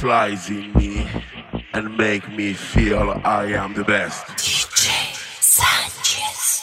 flies in me and make me feel I am the best. DJ Санчез.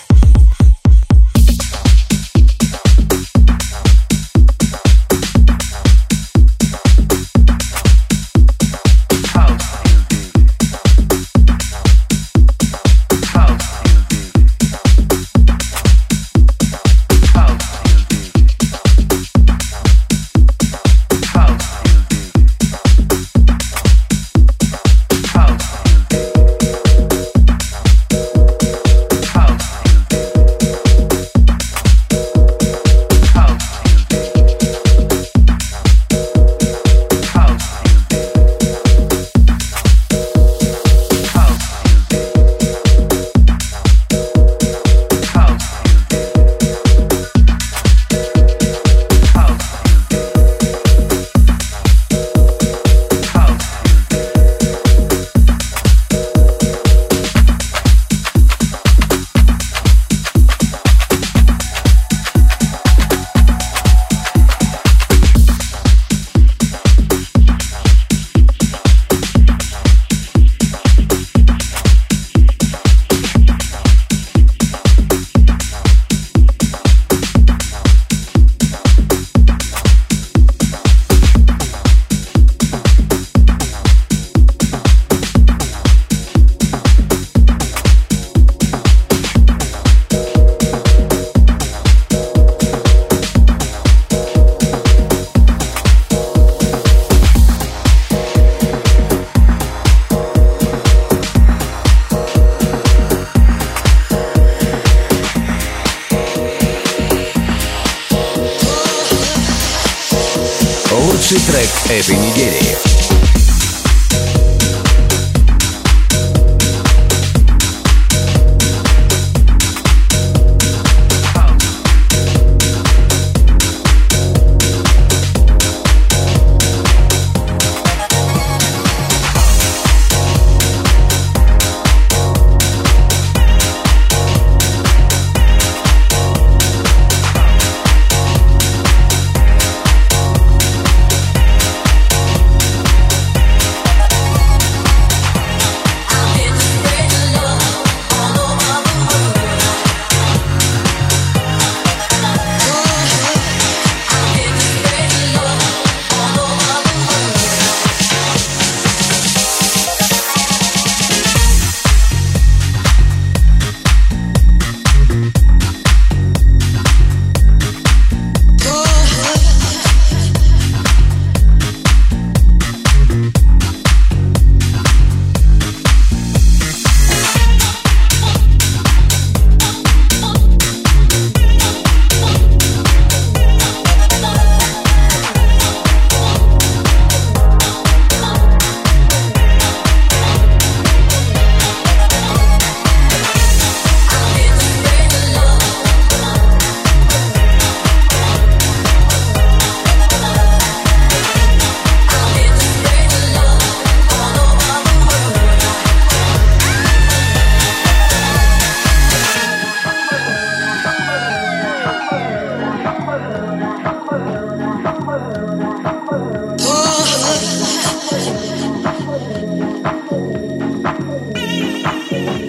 Лучший трек этой недели.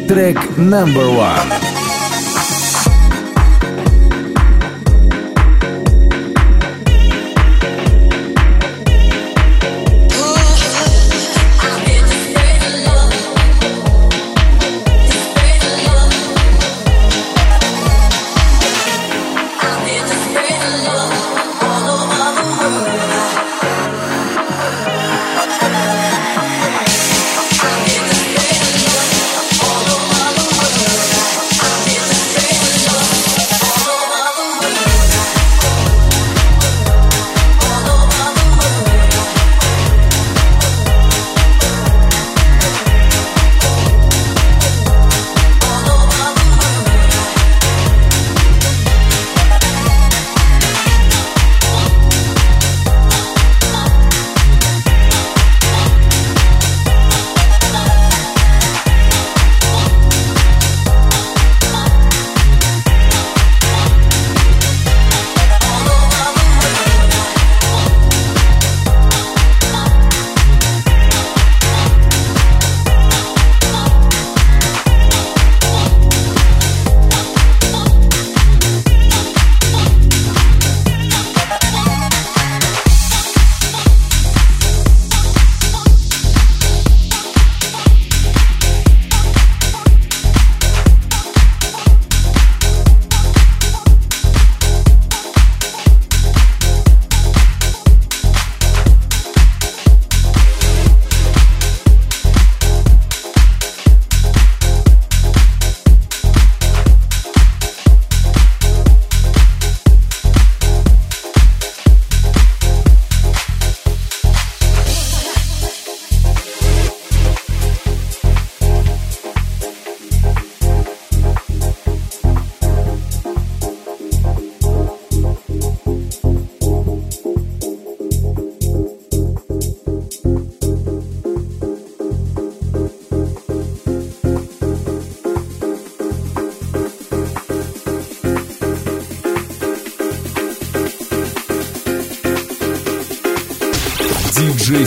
Трек номер 1. диджей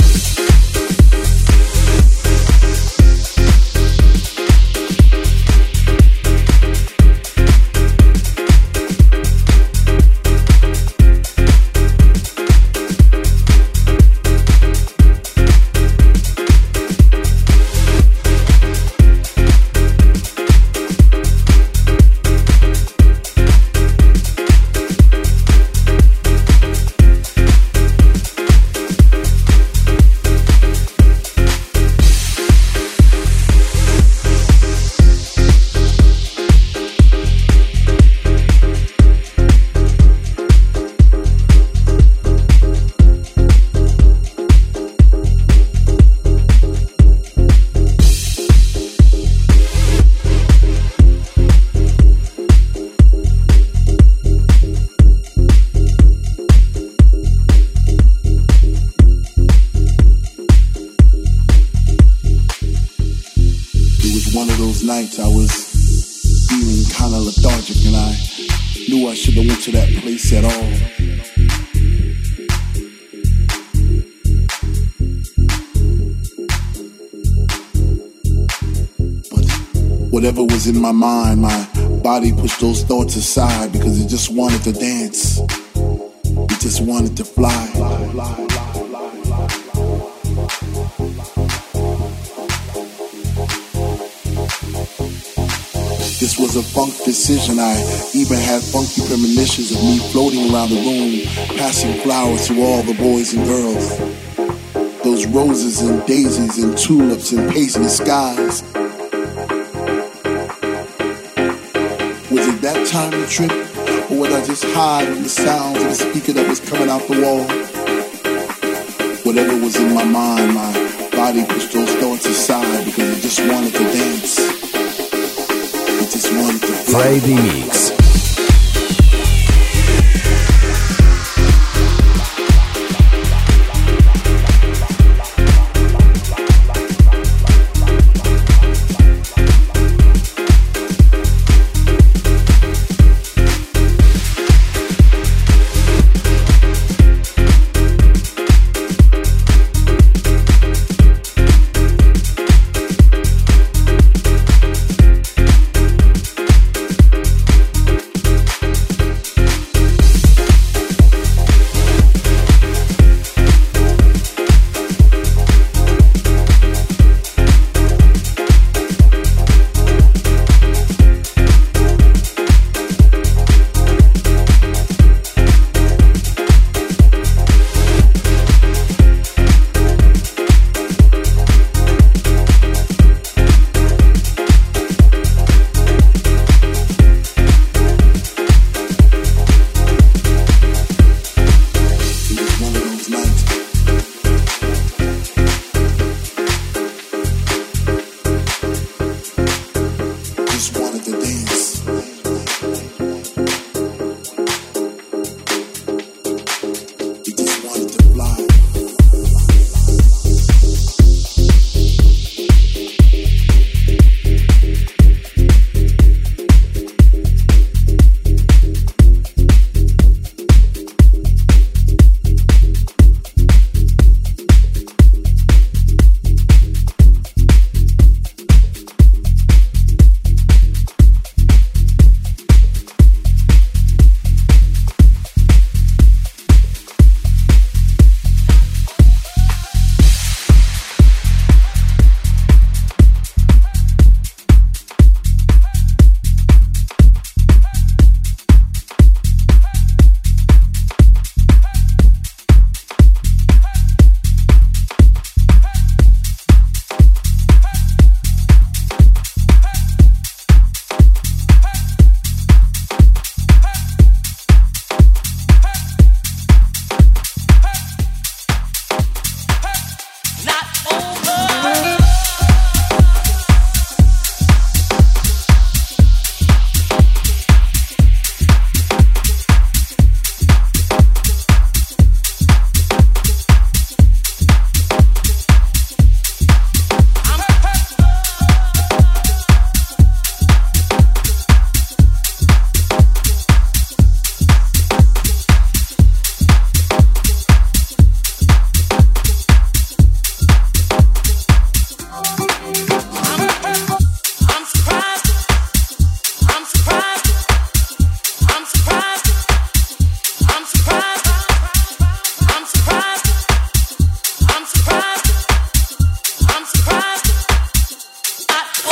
Whatever was in my mind, my body pushed those thoughts aside because it just wanted to dance. It just wanted to fly. This was a funk decision. I even had funky premonitions of me floating around the room, passing flowers to all the boys and girls. Those roses and daisies and tulips and paisley skies. Time to trip, or would I just hide in the sounds of the speaker that was coming out the wall? Whatever was in my mind, my body pushed those thoughts aside because I just wanted to dance. I just wanted to play the mix.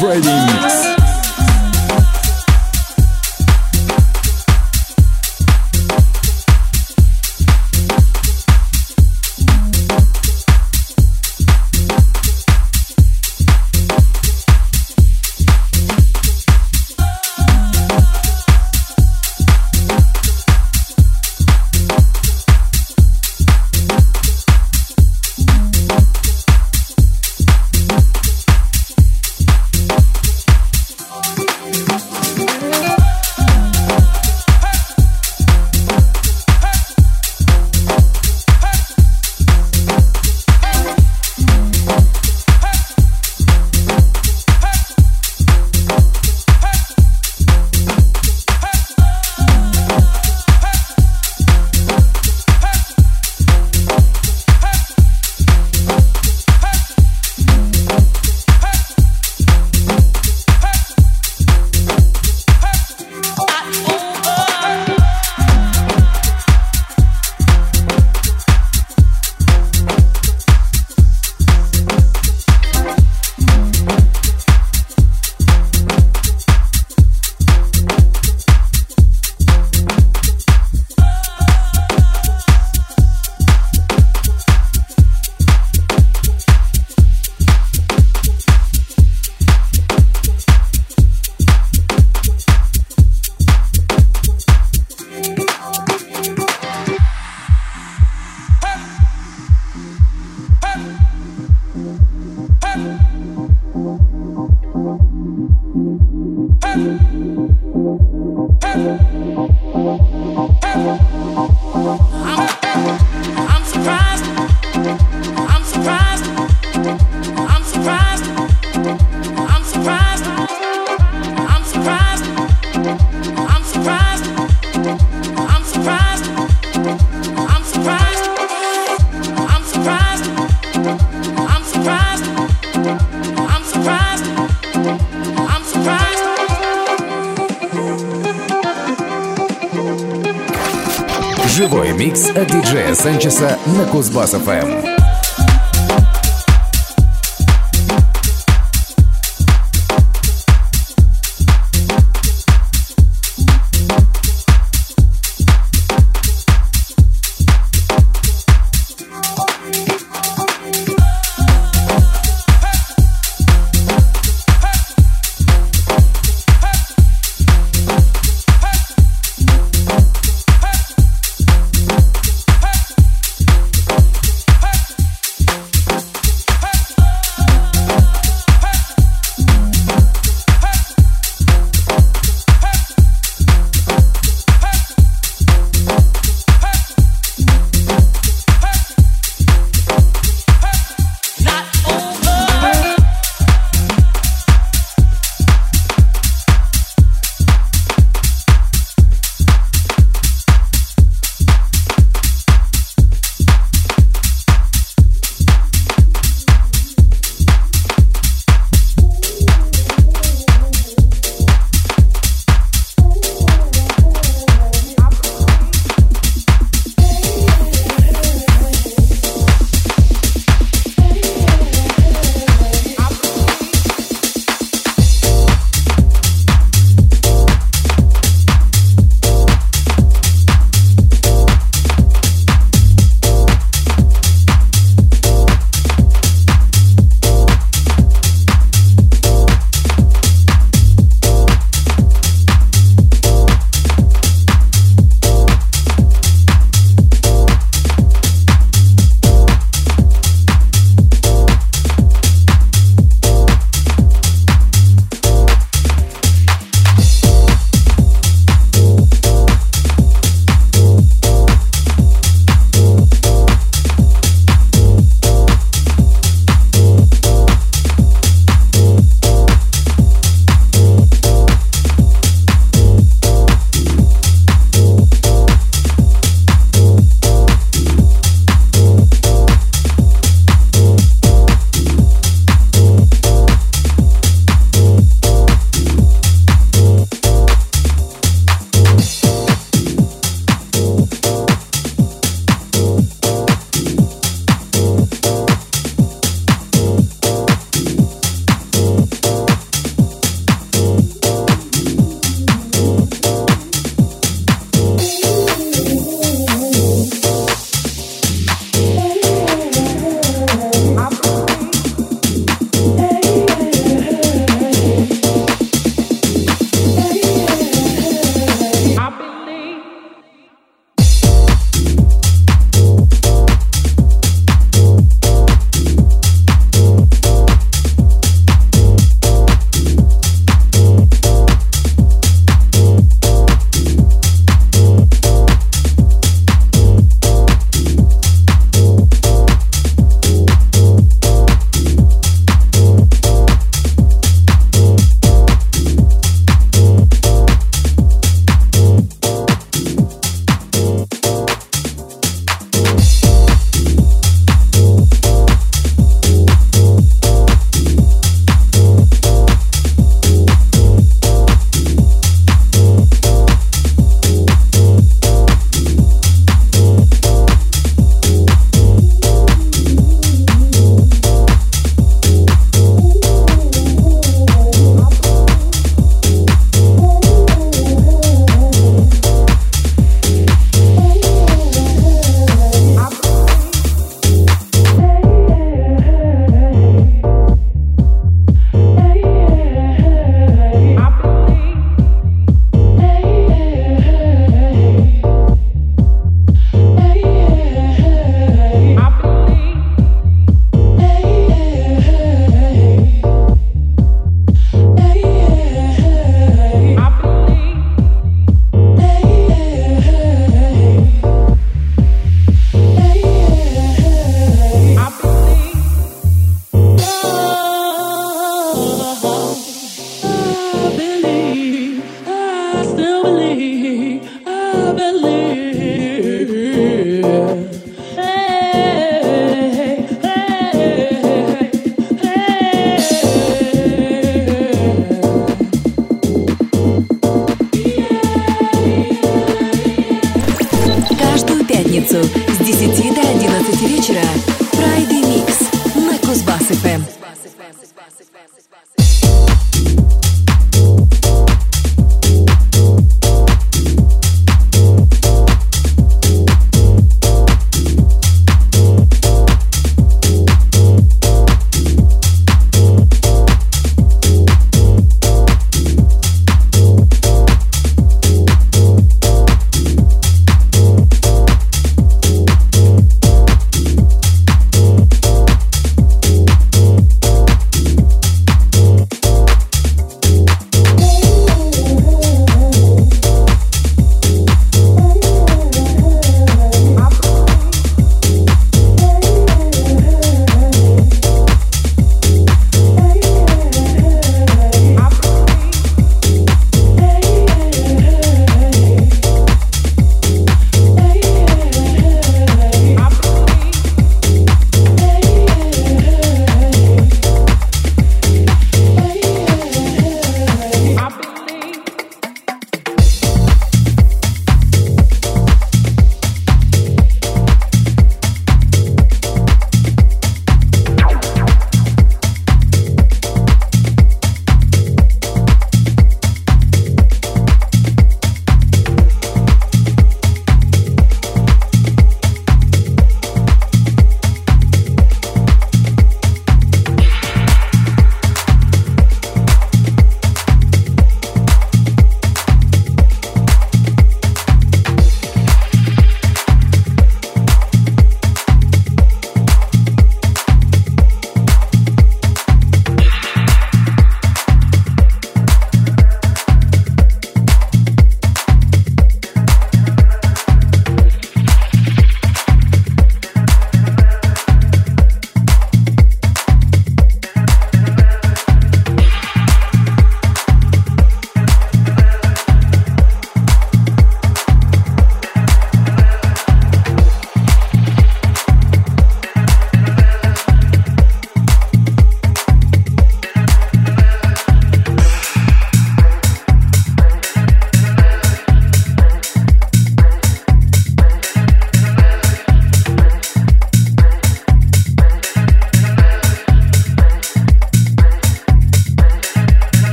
Friday Mix. Живой микс от диджея Санчеса на Кузбасс-ФМ.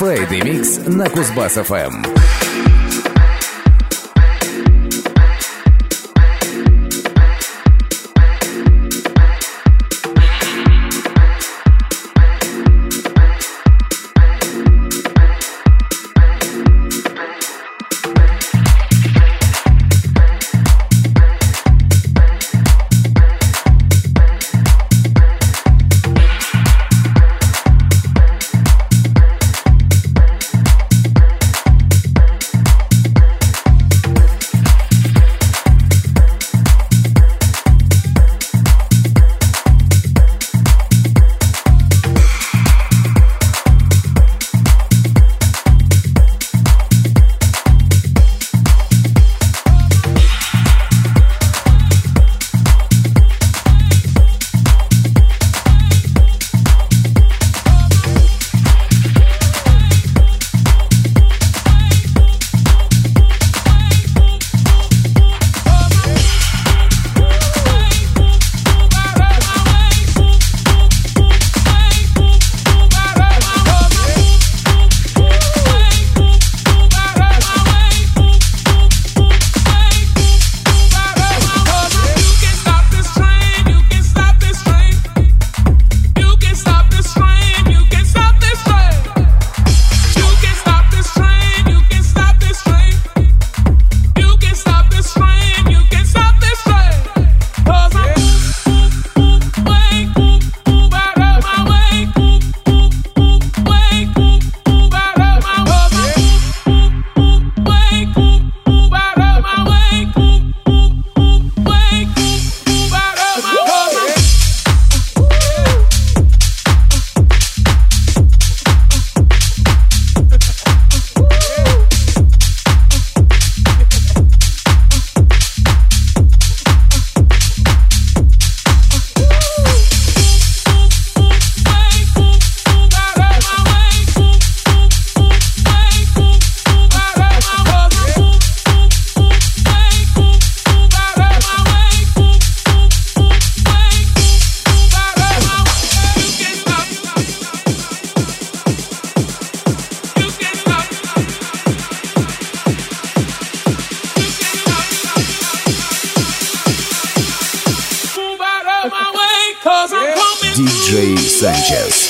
Friday Mix на Кузбасс-ФМ. Диджей Санчез.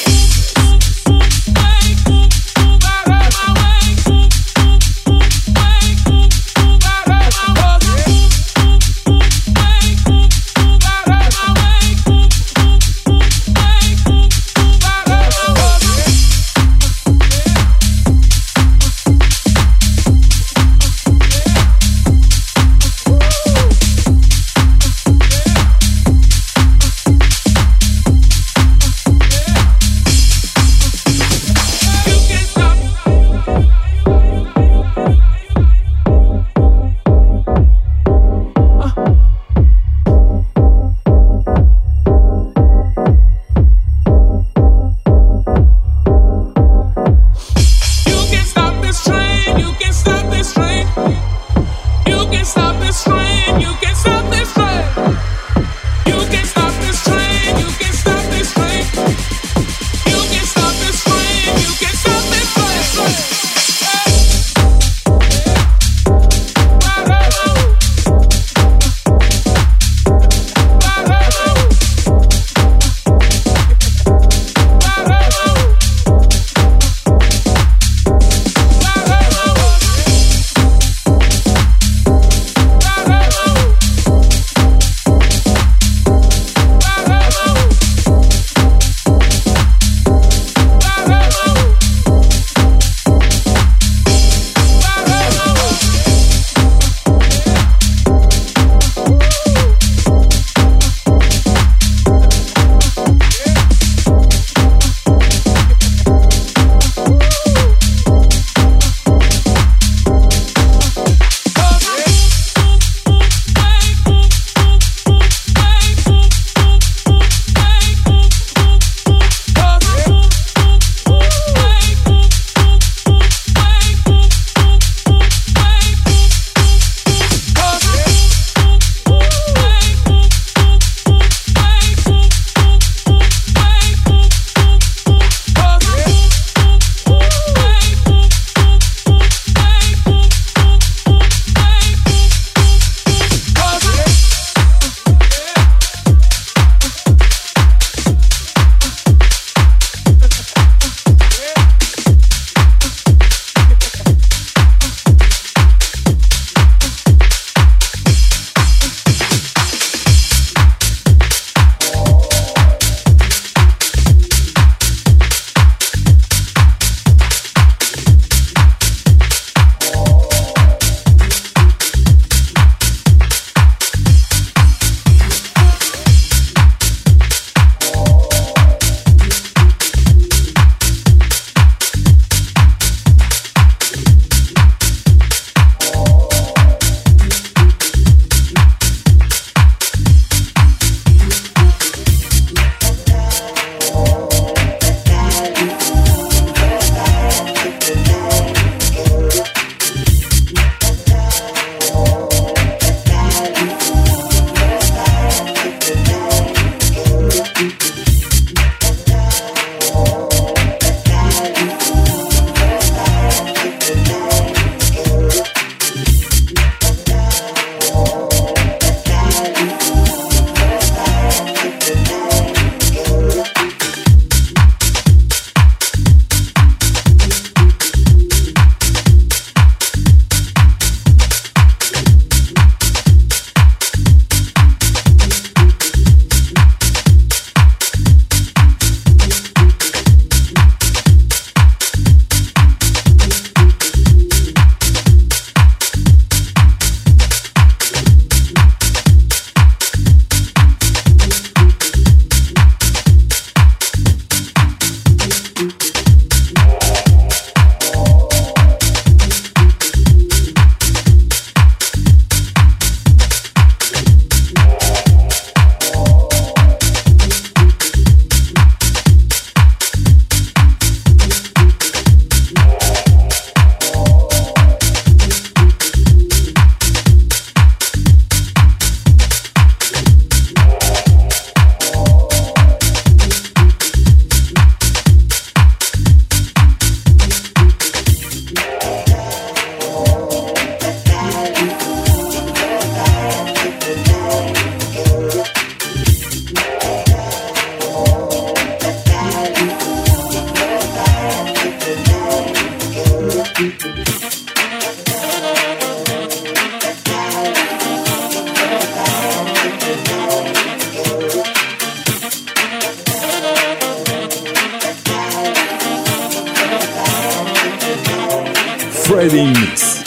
Уровень микс.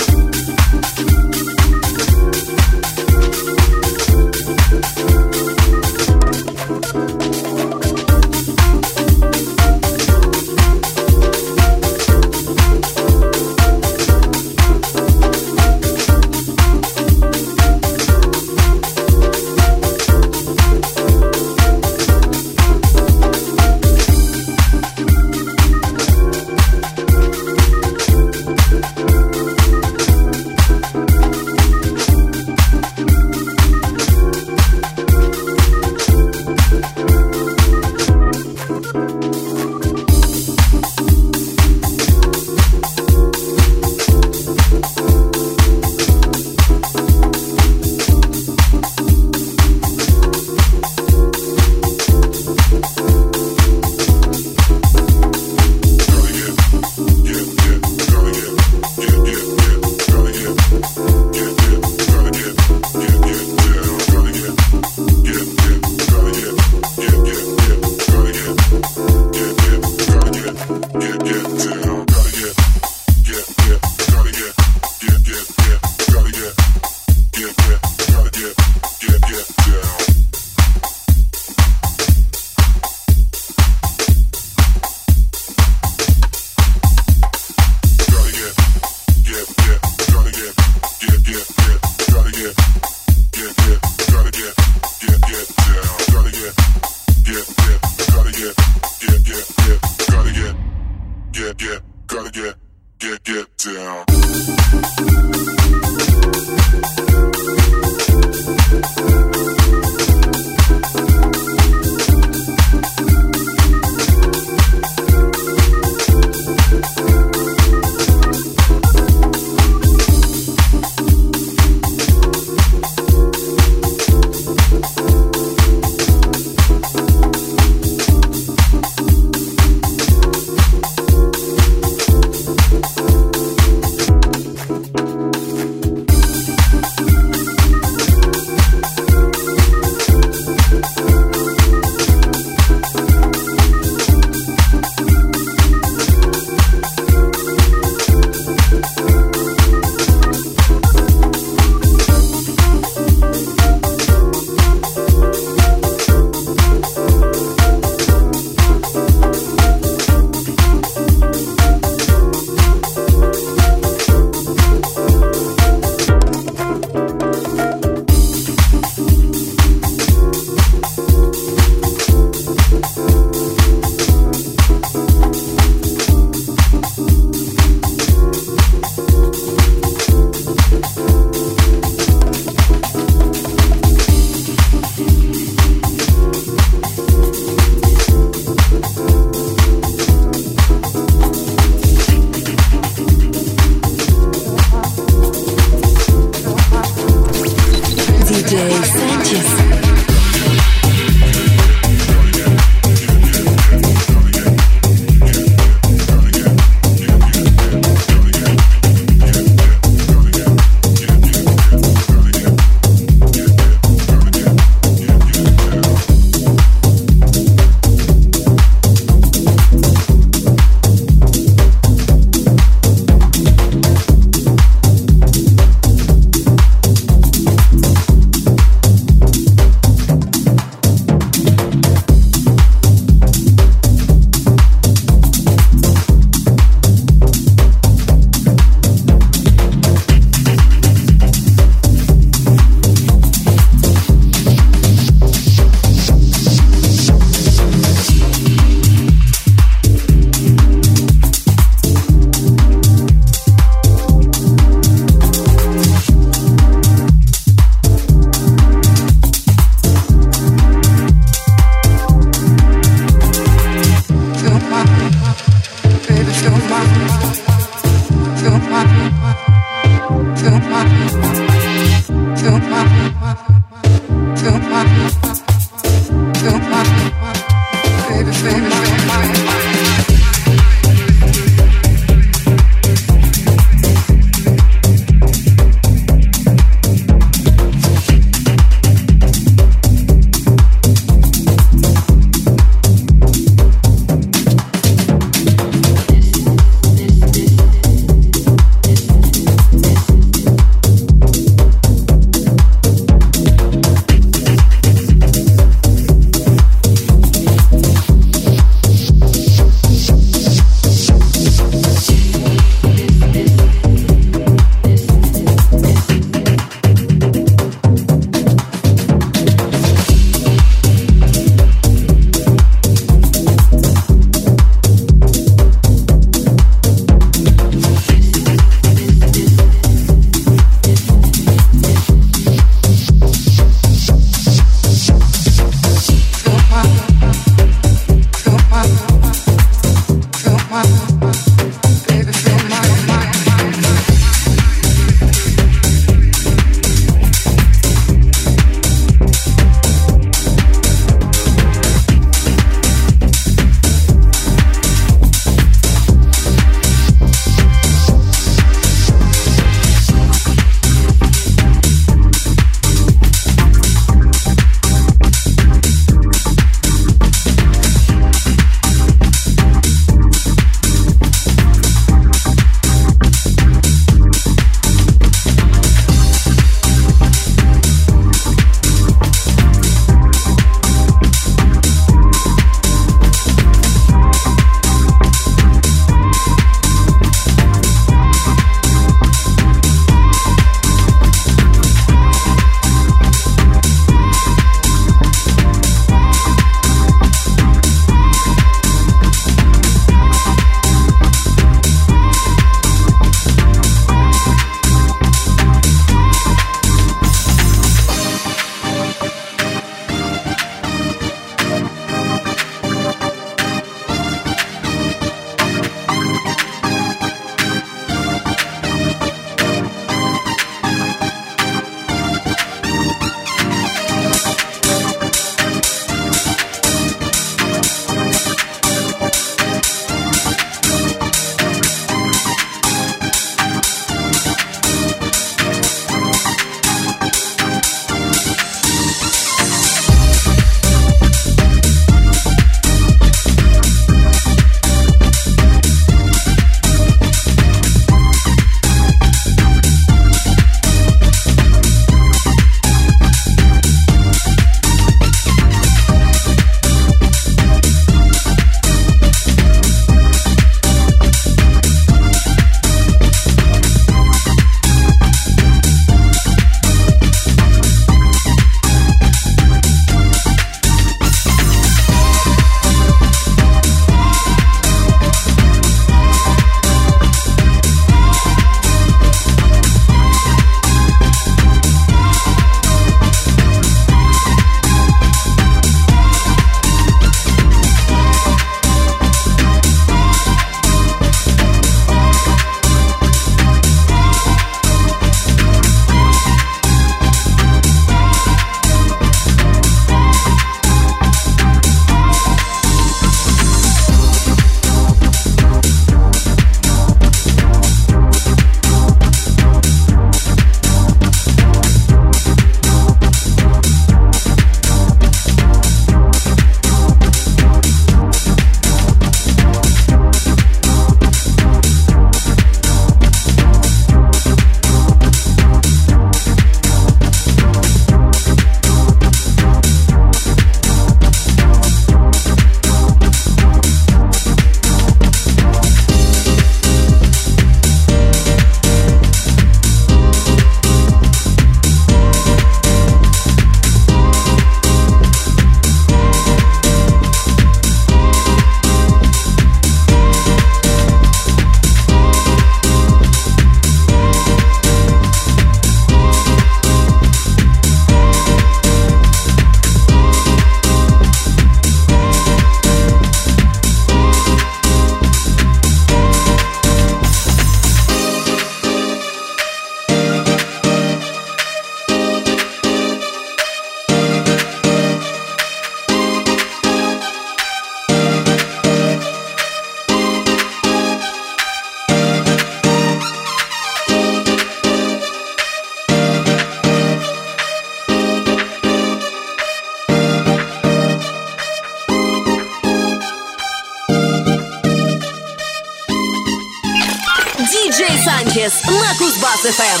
Санчез на Кузбасс-ФМ.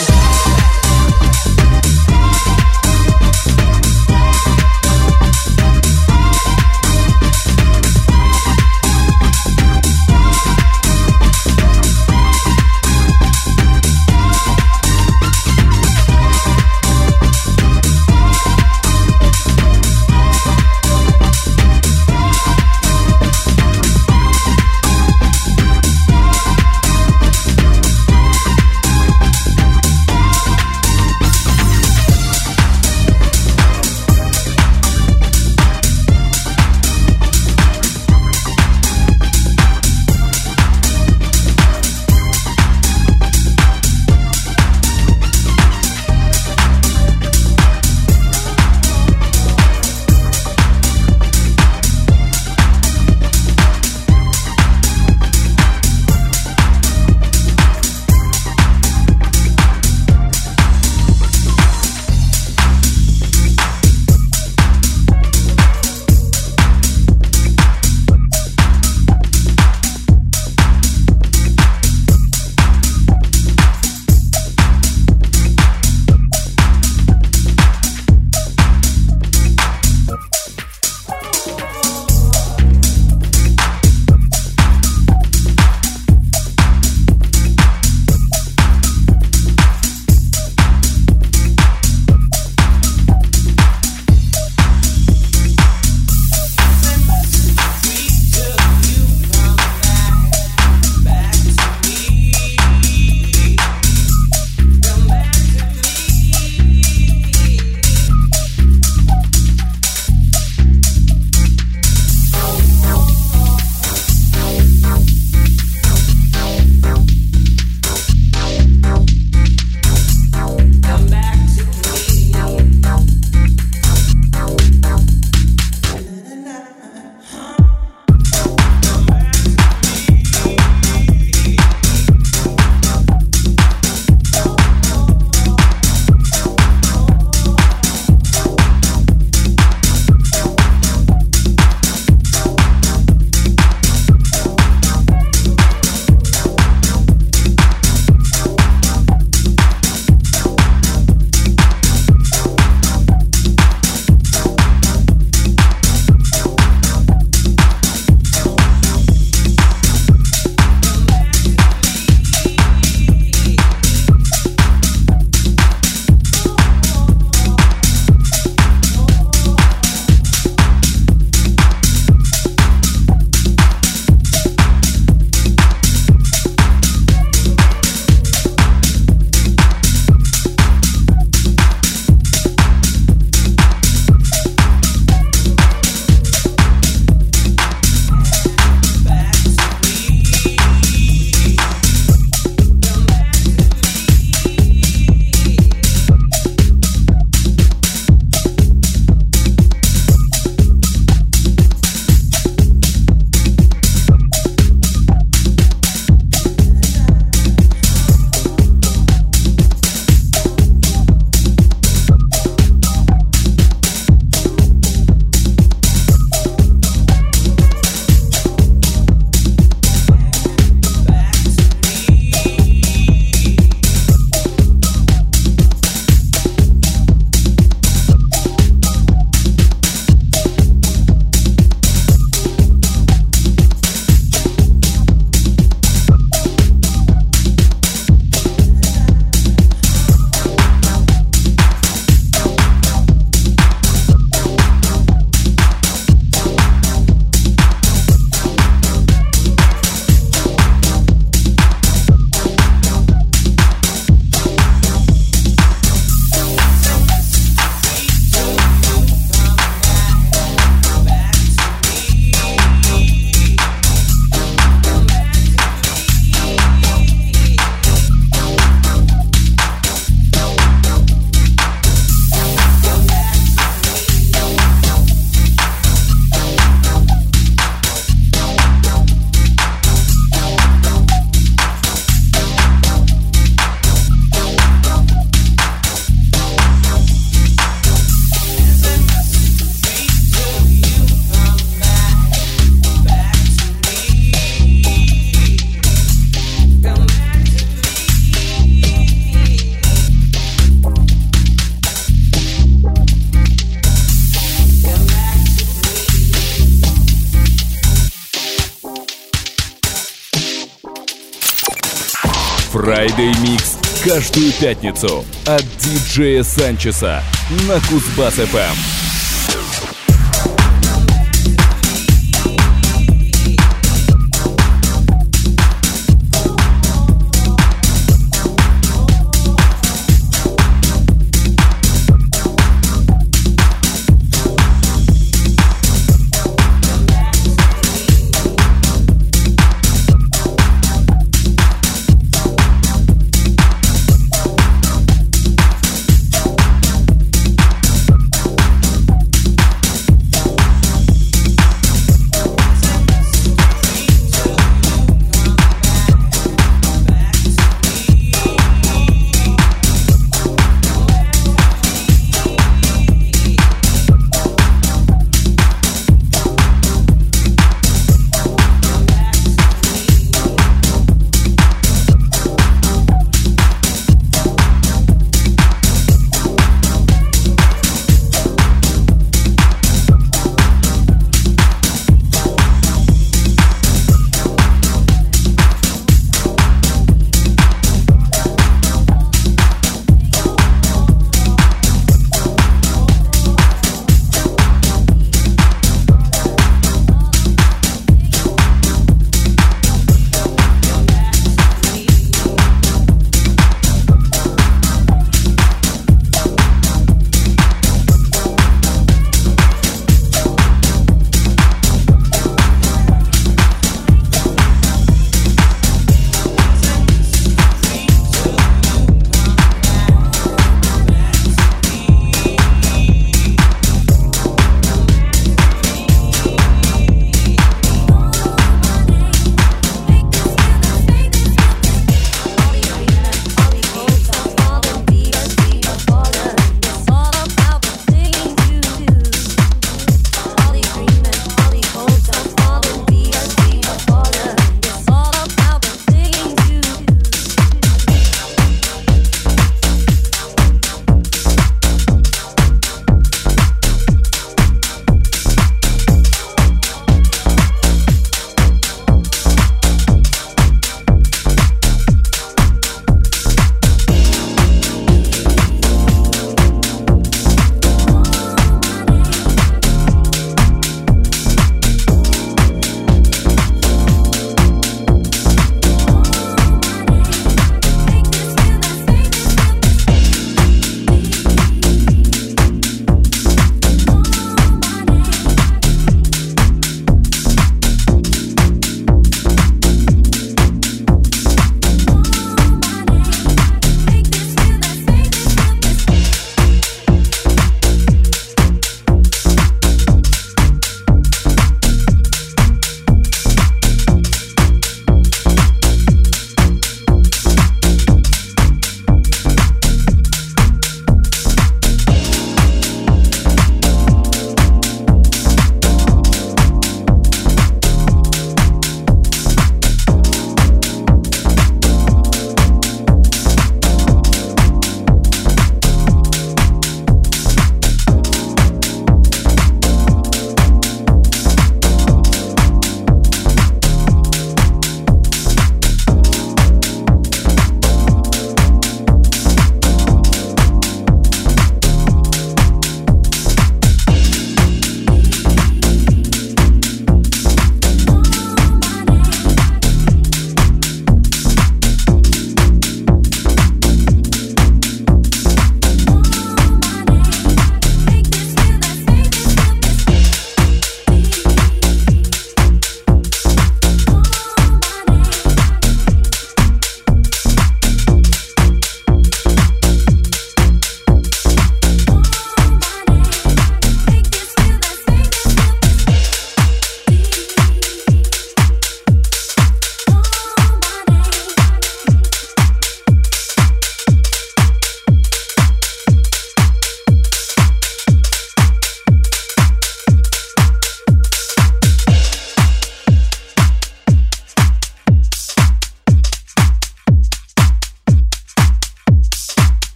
Friday Mix каждую пятницу от диджея Санчеса на Кузбасс-ФМ.